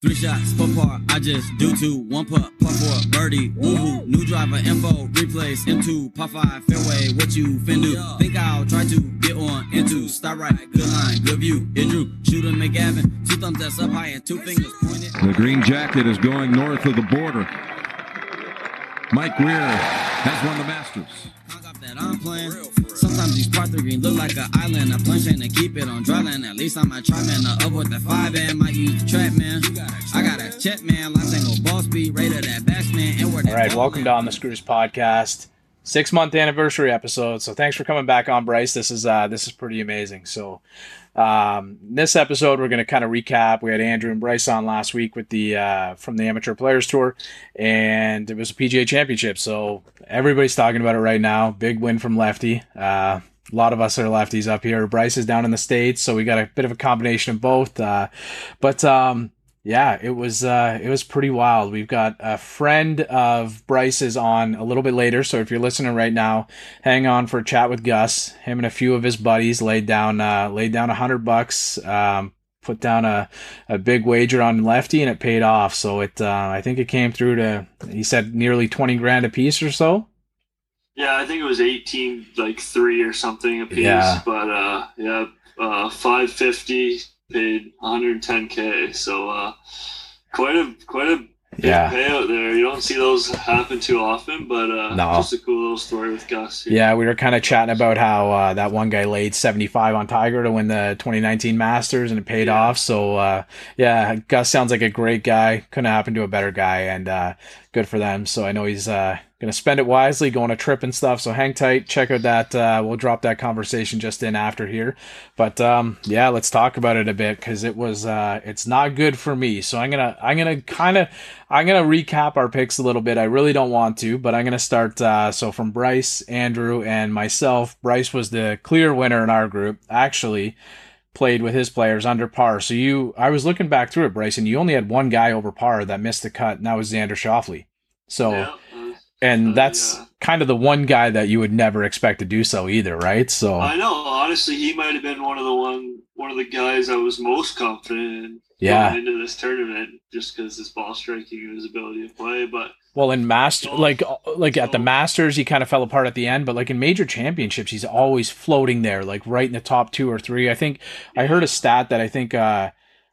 Three shots, four par, I just do two, one putt, par four, birdie, woohoo, new driver, info, replace, M2, par five, fairway, what you fin do, think I'll try to get on into, start right, good line, good view, it drew, shooter McGavin, two thumbs that's up high and two fingers pointed. The green jacket is going north of the border. Mike Weir has won the Masters. Sometimes these part three green look like an island. I plunge in and keep it on dry land. At least I might try, man. I up with the five and might use the trap, man. I got a check, man. Life ain't no ball speed. Rate of that bass, man. All right, welcome to On the Screws podcast, 6 month anniversary episode. So thanks for coming back on, Bryce. This is pretty amazing. So this episode we're going to kind of recap. We had Andrew and Bryce on last week with the from the Amateur Players Tour, and it was a PGA Championship, so everybody's talking about it right now. Big win from Lefty. A lot of us are lefties up here. Bryce is down in the States, so we got a bit of a combination of both. Yeah, it was pretty wild. We've got a friend of Bryce's on a little bit later, so if you're listening right now, hang on for a chat with Gus. Him and a few of his buddies laid down $100, put down a big wager on Lefty, and it paid off. So it I think it came through to, he said, nearly 20 grand a piece or so. Yeah, I think it was 18, like three or something a piece. Yeah. But $550. Paid 110K, so quite a big payout there. You don't see those happen too often, but no. Just a cool little story with Gus here. Yeah, we were kind of chatting about how that one guy laid 75 on Tiger to win the 2019 Masters, and it paid off. So yeah, Gus sounds like a great guy. Couldn't happen to a better guy, and good for them. So I know he's going to spend it wisely, go on a trip and stuff. So hang tight, check out that. We'll drop that conversation just in after here. But yeah, let's talk about it a bit, because it was it's not good for me. So I'm gonna recap our picks a little bit. I really don't want to, but I'm gonna start. So from Bryce, Andrew, and myself, Bryce was the clear winner in our group. Actually, played with his players under par. So I was looking back through it, Bryce, and you only had one guy over par that missed the cut, and that was Xander Schauffele. So. Yeah. And that's kind of the one guy that you would never expect to do so either, right? So I know, honestly, he might have been one of the guys I was most confident in going into this tournament, just because his ball striking and his ability to play. But well, in Masters, at the Masters, he kind of fell apart at the end. But like in major championships, he's always floating there, like right in the top two or three. I think I heard a stat that I think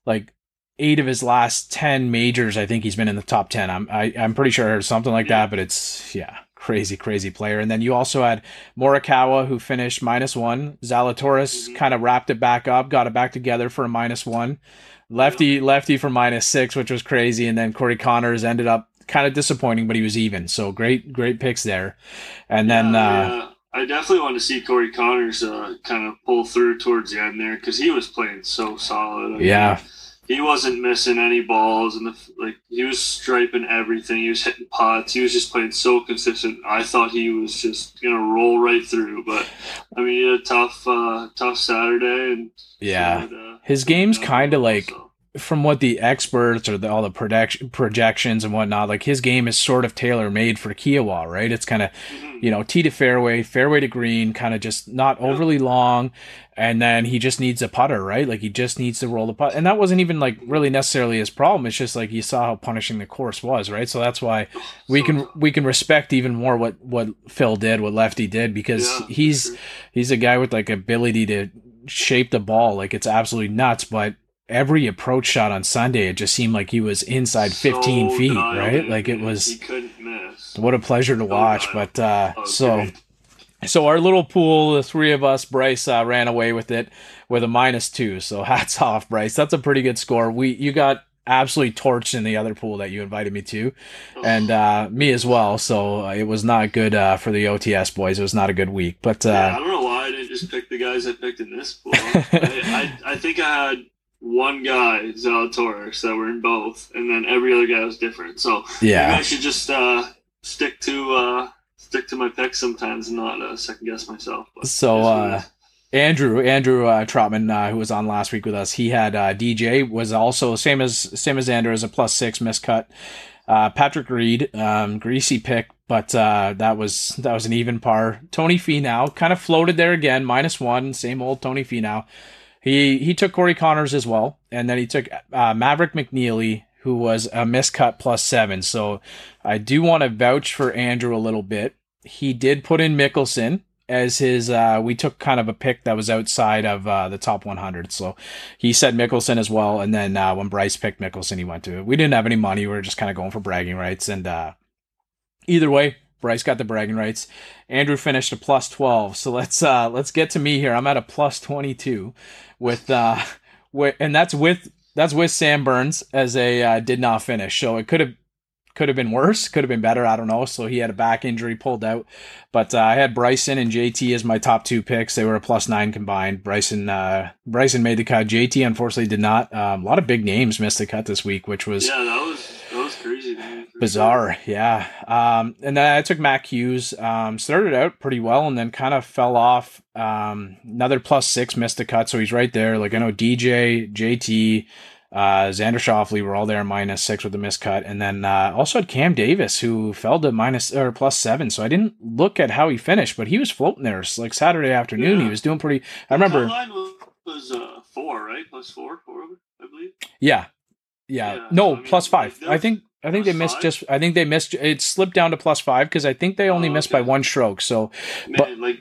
like 8 of his last 10 majors, I think he's been in the top 10. I'm pretty sure I heard something like that, but it's crazy player. And then you also had Morikawa, who finished -1. Zalatoris kind of wrapped it back up, got it back together for a -1. Lefty for -6, which was crazy. And then Corey Connors ended up kind of disappointing, but he was even. So great picks there. And then I definitely want to see Corey Connors kind of pull through towards the end there, because he was playing so solid. He wasn't missing any balls, and he was striping everything. He was hitting pots. He was just playing so consistent. I thought he was just gonna roll right through, but I mean, he had a tough Saturday, and his game's kind of like. So. From what the experts or all the projections and whatnot, like his game is sort of tailor-made for Kiawah, right? It's kind of, tee to fairway, fairway to green, kind of just not overly long. And then he just needs a putter, right? Like he just needs to roll the putt. And that wasn't even like really necessarily his problem. It's just like you saw how punishing the course was, right? So that's why we can respect even more what Phil did, what Lefty did, because he's a guy with like ability to shape the ball. Like it's absolutely nuts, but every approach shot on Sunday, it just seemed like he was inside 15 feet, right? Like it was, he couldn't miss. What a pleasure to watch. But so our little pool, the three of us, Bryce ran away with it with a -2. So hats off, Bryce. That's a pretty good score. You got absolutely torched in the other pool that you invited me to, and me as well. So it was not good for the OTS boys. It was not a good week. But I don't know why I didn't just pick the guys I picked in this pool. I think I had one guy, Zalatoris, that were in both, and then every other guy was different. So I should just stick to my picks sometimes and not second guess myself. But so Andrew Trotman, who was on last week with us, he had DJ was also same as Andrew, as a +6 miscut. Patrick Reed, greasy pick, but that was an even par. Tony Finau kind of floated there again, -1, same old Tony Finau. He took Corey Connors as well, and then he took Maverick McNealy, who was a miscut +7. So I do want to vouch for Andrew a little bit. He did put in Mickelson as his, we took kind of a pick that was outside of the top 100. So he said Mickelson as well. And then when Bryce picked Mickelson, he went to it. We didn't have any money. We were just kind of going for bragging rights. And either way, Bryce got the bragging rights. Andrew finished a +12. So let's get to me here. I'm at a +22 with, and that's with Sam Burns as a did not finish. So it could have been worse, could have been better. I don't know. So he had a back injury, pulled out, but I had Bryson and JT as my top two picks. They were a +9 combined. Bryson made the cut. JT unfortunately did not. A lot of big names missed the cut this week, which was that was crazy, man. Bizarre. Yeah. And then I took Matt Hughes, started out pretty well and then kind of fell off. Another +6 missed the cut. So he's right there. Like I know DJ, JT, Xander Schauffele were all there -6 with the miscut, and then also had Cam Davis who fell to +7. So I didn't look at how he finished, but he was floating there. So like Saturday afternoon, yeah. He was doing pretty. I remember the line was 4, right? +4 over, I believe. Yeah. No, I mean, +5. I think they missed. I think they missed. It slipped down to +5 because I think they only missed by one stroke. So, man, but like.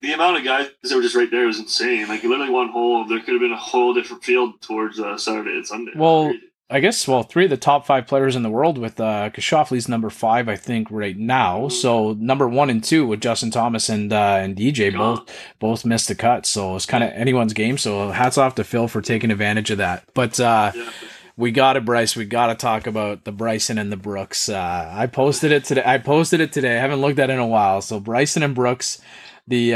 The amount of guys that were just right there was insane. Like, literally one hole, there could have been a whole different field towards Saturday and Sunday. Well, I guess, three of the top 5 players in the world with, because Schauffele's number 5, I think, right now. Mm-hmm. So, number 1 and 2 with Justin Thomas and DJ both missed the cut. So, it's kind of anyone's game. So, hats off to Phil for taking advantage of that. But, we got it, Bryce. We got to talk about the Bryson and the Brooks. I posted it today. I haven't looked at it in a while. So, Bryson and Brooks. The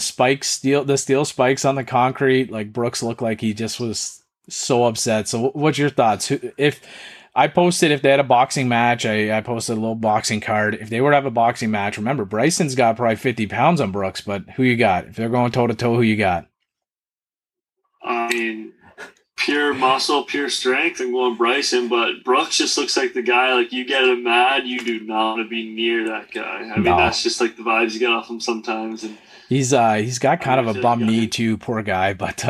steel spikes on the concrete, like Brooks looked like he just was so upset. So what's your thoughts? If they had a boxing match, I posted a little boxing card. If they were to have a boxing match, remember Bryson's got probably 50 pounds on Brooks, but who you got? If they're going toe to toe, who you got? I mean, pure muscle, pure strength. I'm going Bryson, but Brooks just looks like the guy. Like you get him mad, you do not want to be near that guy. I mean, that's just like the vibes you get off him sometimes. And he's got kind of a bum knee too, poor guy. But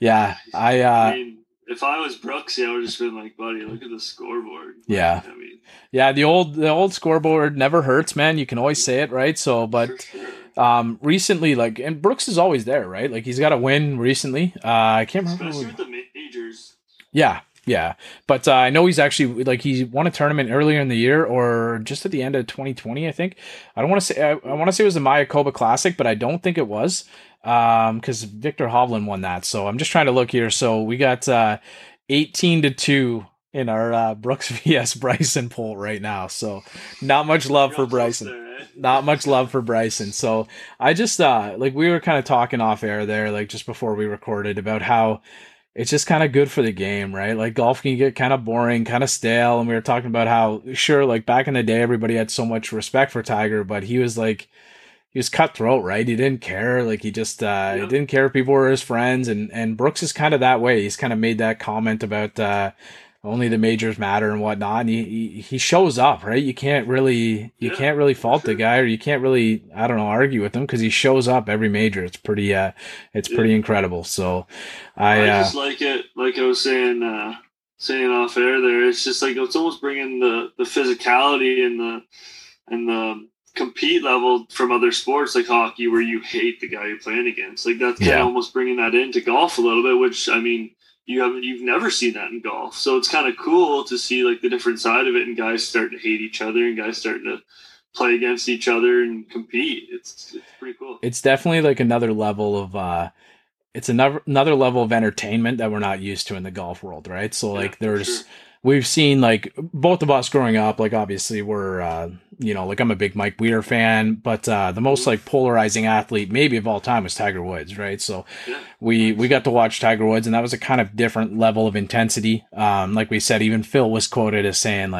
yeah, I mean, if I was Brooks, I would have just been like, buddy, look at the scoreboard. Yeah, I mean, yeah, the old scoreboard never hurts, man. You can always say it, right? So, but. Recently, and Brooks is always there, right? Like he's got a win recently. I can't remember. Especially with the majors. Yeah. But I know he's actually he won a tournament earlier in the year or just at the end of 2020, I think. I don't want to say. I want to say it was the Mayakoba Classic, but I don't think it was because Victor Hovland won that. So I'm just trying to look here. So we got 18-2 in our Brooks vs Bryson poll right now. So not much love for Bryson. Not much love for Bryson. So I just we were kind of talking off air there, just before we recorded about how it's just kind of good for the game, right? Like golf can get kind of boring, kind of stale. And we were talking about how sure, back in the day, everybody had so much respect for Tiger, but he was he was cutthroat, right? He didn't care. He just he didn't care if people were his friends. And Brooks is kind of that way. He's kind of made that comment about only the majors matter and whatnot. And he shows up, right? You can't really fault the guy, or you can't really, argue with him because he shows up every major. It's pretty, pretty incredible. So I just like it. Like I was saying off air there, it's just it's almost bringing the physicality and the compete level from other sports like hockey, where you hate the guy you're playing against. That's kind of almost bringing that into golf a little bit, which I mean, you've never seen that in golf. So it's kind of cool to see the different side of it and guys starting to hate each other and guys starting to play against each other and compete. It's pretty cool. It's definitely another level of, it's another level of entertainment that we're not used to in the golf world. Right. So we've seen both of us growing up, obviously we're, I'm a big Mike Weir fan, but the most polarizing athlete maybe of all time was Tiger Woods, right? So we got to watch Tiger Woods, and that was a kind of different level of intensity. Like we said, even Phil was quoted as saying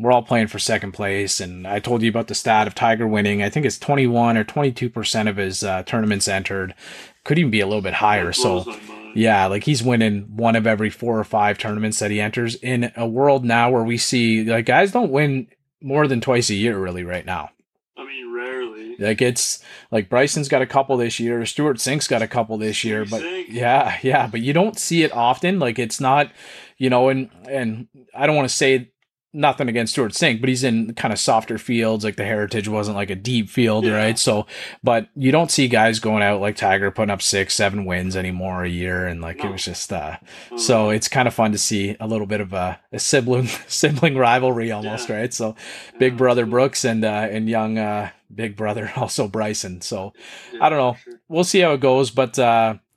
we're all playing for second place. And I told you about the stat of Tiger winning. I think it's 21 or 22% of his tournaments entered. Could even be a little bit higher. So yeah, he's winning one of every 4 or 5 tournaments that he enters in a world now where we see guys don't win more than twice a year really right now. I mean, rarely. right? Like it's like Bryson's got a couple this year. Stuart Sink's got a couple this year, but yeah. But you don't see it often. Like it's not, you know, and I don't want to say nothing against Stuart Sink, but he's in kind of softer fields. Like the Heritage wasn't like a deep field, right? So, but you don't see guys going out like Tiger putting up 6-7 wins anymore a year. And like, it was just, so it's kind of fun to see a little bit of a sibling rivalry almost. Right. So big brother Brooks and young, big brother, also Bryson. So I don't know, we'll see how it goes, but,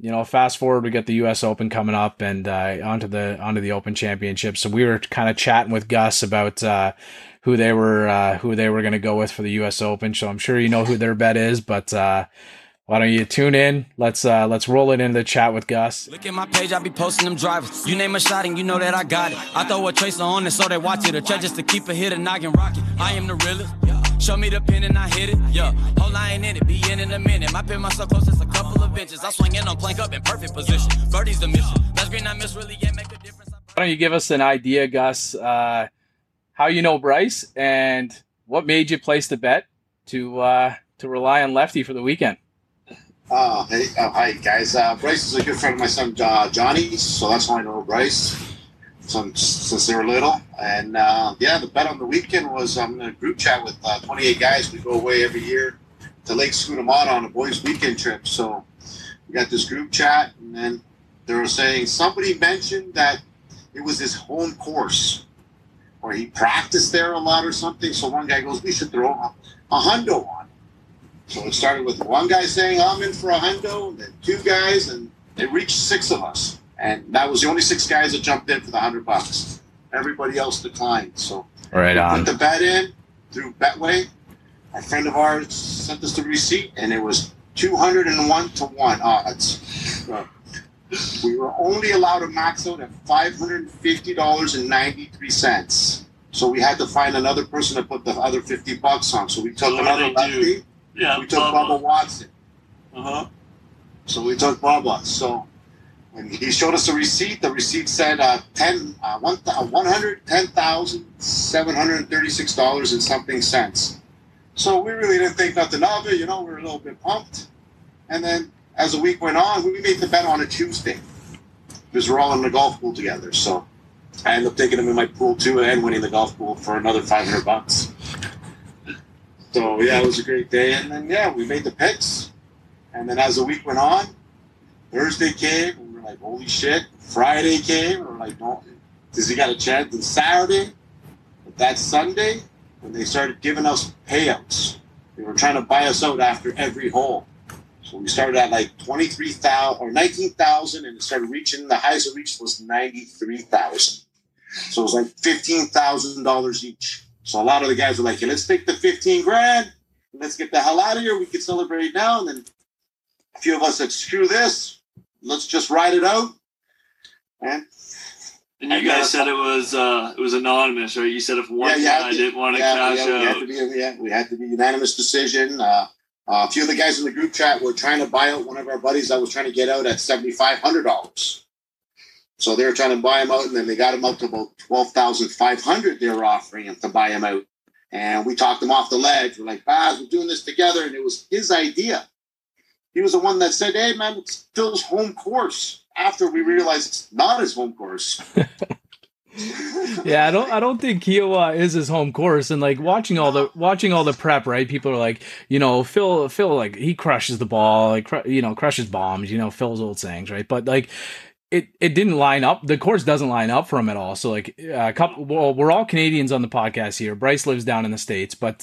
you know, fast forward, we got the U.S. Open coming up and onto the Open Championship. So we were kind of chatting with Gus about who they were going to go with for the U.S. Open. So I'm sure you know who their bet is, but why don't you tune in? Let's roll it into the chat with Gus. Look at my page, I be posting them drivers. You name a shot and you know that I got it. I throw a tracer on it so they watch it. A check just to keep it hit and noggin rock it. I am the realest. Show me the pin and I hit it, yeah. Whole I ain't in it, be in a minute. My pin myself close, it's a couple of inches. I swing in on plank up in perfect position. Birdie's the mission. That's green, I miss really, yeah, make a difference. Why don't you give us an idea, Gus, how you know Bryce and what made you place the bet to rely on Lefty for the weekend? Hey, hi, guys. Bryce is a good friend of my son, Johnny, so that's how I know Bryce. Since they were little, and the bet on the weekend was I'm in a group chat with 28 guys. We go away every year to Lake Scutamata on a boys' weekend trip. So we got this group chat, and then they were saying somebody mentioned that it was his home course, or he practiced there a lot or something. So one guy goes, "We should throw a hundo on." So it started with one guy saying, "I'm in for a hundo," and then two guys, and it reached six of us. And that was the only six guys that jumped in for the $100. Everybody else declined. So right on. Put the bet in through Betway. A friend of ours sent us the receipt, and it was 201-1 odds. We were only allowed to max out at $550.93. So we had to find another person to put the other $50 on. So we took another lefty. Yeah, we took Bubba Watson. So we took Bubba. So. And he showed us a receipt. The receipt said $110,736 and something cents. So we really didn't think nothing of it. You know, we were a little bit pumped. And then as the week went on, we made the bet on a Tuesday because we're all in the golf pool together. So I ended up taking him in my pool too and winning the golf pool for another $500. So, yeah, it was a great day. And then, yeah, we made the picks. And then as the week went on, Thursday came. Like, holy shit. Friday came, or like, no, does he got a chance? And Saturday, but that Sunday, when they started giving us payouts, they were trying to buy us out after every hole. So we started at like 23,000 or 19,000, and it started reaching, the highest it reached was 93,000. So it was like $15,000 each. So a lot of the guys were like, hey, let's take the 15 grand, let's get the hell out of here. We can celebrate now. And then a few of us said, screw this. Let's just ride it out. And you guys said it was anonymous, right? You said if one guy didn't want to cash out. We had to be unanimous decision. A few of the guys in the group chat were trying to buy out one of our buddies that was trying to get out at $7,500. So they were trying to buy him out, and then they got him up to about $12,500 they were offering him to buy him out. And we talked him off the ledge. We're like, Baz, we're doing this together. And it was his idea. He was the one that said, hey, man, it's Phil's home course, after we realized it's not his home course. Yeah, I don't think Kiawah is his home course. And like watching all the prep, right? People are like, you know, Phil, like he crushes the ball, like, you know, crushes bombs, you know, Phil's old sayings, right? But like, It didn't line up. The course doesn't line up for him at all. So like a couple, well, we're all Canadians on the podcast here. Bryce lives down in the States, but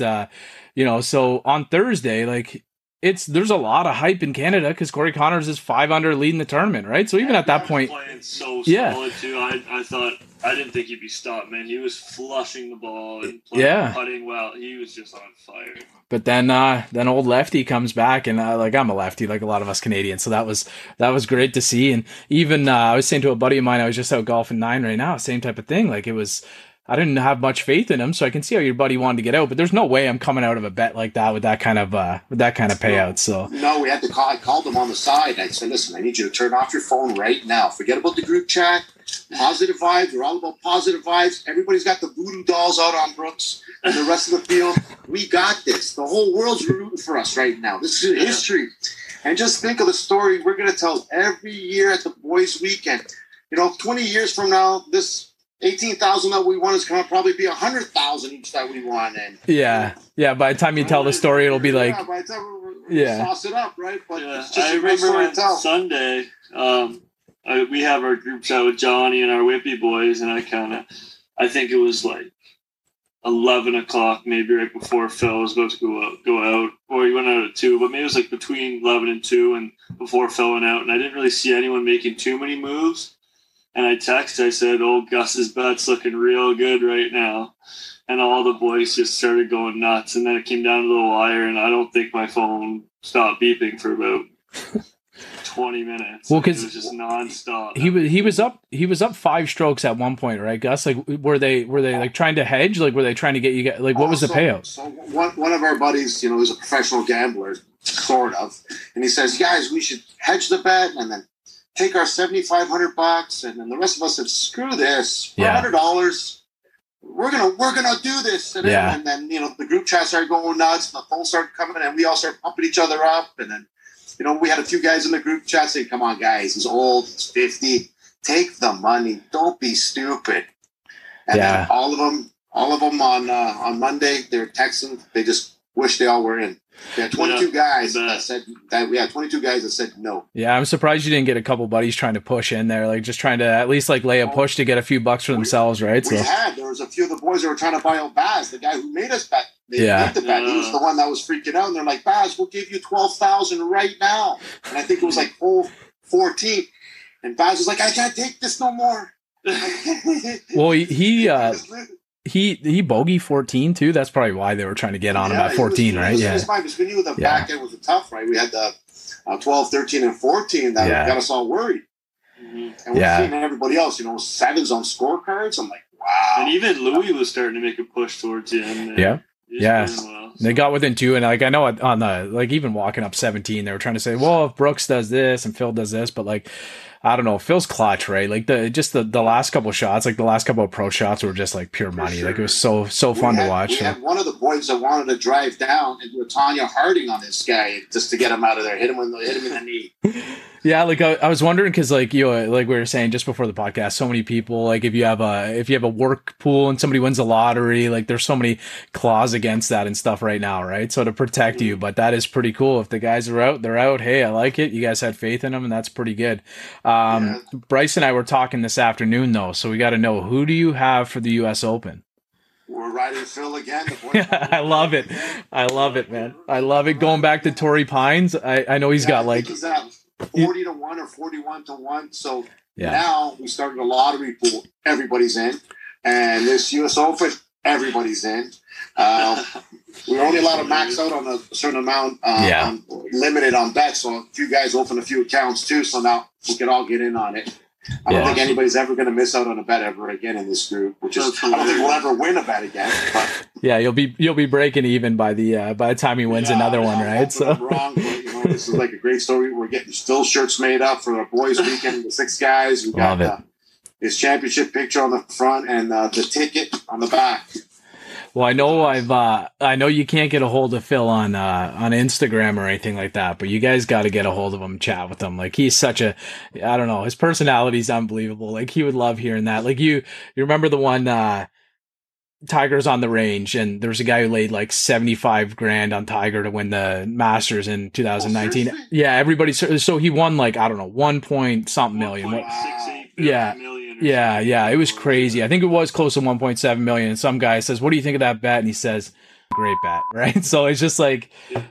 you know, so on Thursday, like, there's a lot of hype in Canada because Corey Connors is 5-under leading the tournament, right? So even at that point, playing so solid too. I didn't think he'd be stopped, man. He was flushing the ball and putting well. He was just on fire. But then old Lefty comes back, and like I'm a lefty, like a lot of us Canadians. So that was great to see. And even I was saying to a buddy of mine, I was just out golfing 9 right now, same type of thing. Like it was. I didn't have much faith in him, so I can see how your buddy wanted to get out. But there's no way I'm coming out of a bet like that with that kind of payout. So no, we had to call. I called him on the side. I said, "Listen, I need you to turn off your phone right now. Forget about the group chat. Positive vibes. We're all about positive vibes. Everybody's got the voodoo dolls out on Brooks and the rest of the field. We got this. The whole world's rooting for us right now. This is history. And just think of the story we're going to tell every year at the boys' weekend. You know, 20 years from now, this 18,000 that we won is going to probably be 100,000 each that we won. And by the time you tell the story, it'll be like, by the time we're sauce it up, right? But it's just a great story to tell. Sunday, we have our group chat with Johnny and our Whippy boys, and I think it was like 11 o'clock, maybe right before Phil was about to go out, or he went out at 2, but maybe it was like between 11 and 2 and before Phil went out, and I didn't really see anyone making too many moves, and I said, oh, Gus's bet's looking real good right now, and all the boys just started going nuts, and then it came down to the wire, and I don't think my phone stopped beeping for about 20 minutes. Well, because it was just nonstop. He was up 5 strokes at one point, right, Gus? Like, were they like trying to hedge? Like, were they trying to get you guys? Like, what was the payout? So one of our buddies, you know, is a professional gambler, sort of, and he says, guys, we should hedge the bet and then take our $7,500, and then the rest of us said, screw this, for $100. We're gonna do this. And then, you know, the group chat started going nuts, and the phones started coming, and we all started pumping each other up, and then, you know, we had a few guys in the group chat saying, come on, guys, he's old, he's 50. Take the money. Don't be stupid. And then all of them on Monday, they were texting. They just wish they all were in. We had 22 guys that said that. We had 22 guys that said no. Yeah, I'm surprised you didn't get a couple buddies trying to push in there, like just trying to at least like lay a push to get a few bucks for themselves, right? There was a few of the boys that were trying to buy out Baz, the guy who made us bet. They made the bet. He was the one that was freaking out, and they're like, Baz, we'll give you 12,000 right now. And I think it was like 14, and Baz was like, I can't take this no more. Well, He bogeyed 14 too. That's probably why they were trying to get on him at 14, right? Because we knew the back end was tough, right? We had the 12, 13, and 14 that got us all worried. Mm-hmm. And we're seeing everybody else, you know, 7s on scorecards. I'm like, wow. And even Louis was starting to make a push towards the end. They got within 2, and like I know on the like even walking up 17, they were trying to say, well, if Brooks does this and Phil does this, but like, I don't know, Phil's clutch, right? Like the last couple shots, like the last couple approach shots were just like pure money. Sure. Like it was so fun to watch. We had one of the boys that wanted to drive down and do a Tanya Harding on this guy just to get him out of there. Hit him in the knee. Yeah, like I was wondering because, like you know, like we were saying just before the podcast, so many people, like if you have a work pool and somebody wins the lottery, like there's so many claws against that and stuff right now, right? So to protect you, but that is pretty cool. If the guys are out, they're out. Hey, I like it. You guys had faith in them, and that's pretty good. Bryce and I were talking this afternoon though, so we got to know, who do you have for the U.S. Open? We're riding Phil again. I love it, man. I love it. Going back to Torrey Pines, I know he's got like. 40-1 or 41-1. So now we started a lottery pool. Everybody's in, and this U.S. Open, everybody's in. We're only allowed to max out on a certain amount. Limited on bets. So a few guys open a few accounts too. So now we can all get in on it. I don't think anybody's ever going to miss out on a bet ever again in this group, which is I don't think we'll ever win a bet again. But. Yeah, you'll be breaking even by the time he wins another one, right? So I'm wrong, but you know, this is like a great story. We're getting still shirts made up for our boys' weekend. The 6 guys, we got his championship picture on the front and the ticket on the back. Well, I know I know you can't get a hold of Phil on Instagram or anything like that, but you guys got to get a hold of him, chat with him. Like he's such I don't know, his personality is unbelievable. Like he would love hearing that. Like you remember the one Tiger's on the range, and there's a guy who laid like $75,000 on Tiger to win the Masters in 2019. Oh, yeah, everybody. So he won like I don't know, 1 point something million. 1.68 million. It was crazy. I think it was close to 1.7 million. And some guy says, what do you think of that bet? And he says, great bet, right? So it's just like,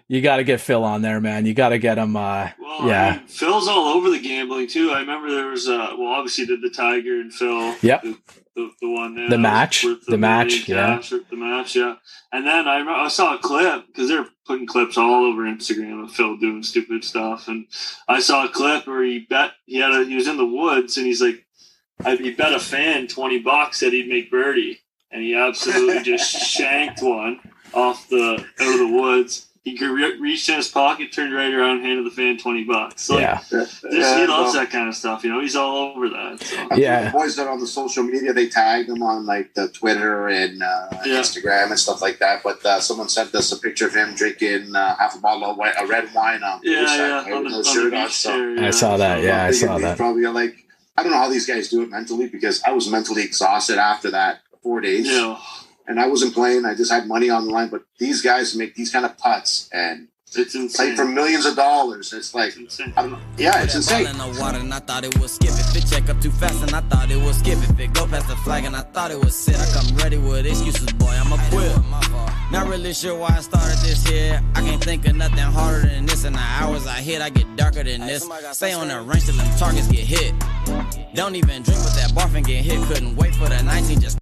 you got to get Phil on there, man. You got to get him. I mean, Phil's all over the gambling too. I remember there was, obviously did the Tiger and Phil. Yep. The one there. The match. And then I saw a clip because they're putting clips all over Instagram of Phil doing stupid stuff. And I saw a clip where he was in the woods and he's like, he bet a fan $20 that he'd make birdie, and he absolutely just shanked one off the out of the woods. He reached in his pocket, turned right around, handed the fan $20. Like, yeah, he loves that kind of stuff. You know, he's all over that. So. Yeah, the boys that are on the social media, they tagged him on like the Twitter and Instagram and stuff like that. But someone sent us a picture of him drinking half a bottle of a red wine on. I saw that. Yeah, I saw that. Probably like, I don't know how these guys do it mentally, because I was mentally exhausted after that 4 days. Yeah. And I wasn't playing. I just had money on the line. But these guys make these kind of putts and play for millions of dollars. It's like, I don't know. Yeah, it's insane. I thought it would skip if it check up too fast, and I thought it would skip if it go past the flag, and I thought it would sit. I come ready with excuses, boy. I'm a quitter. Not really sure why I started this here. I can't think of nothing harder than this. And the hours I hit, I get darker than this. Stay on the range till them targets get hit. Don't even drink with that barf and get hit. Couldn't wait for the 19. Just.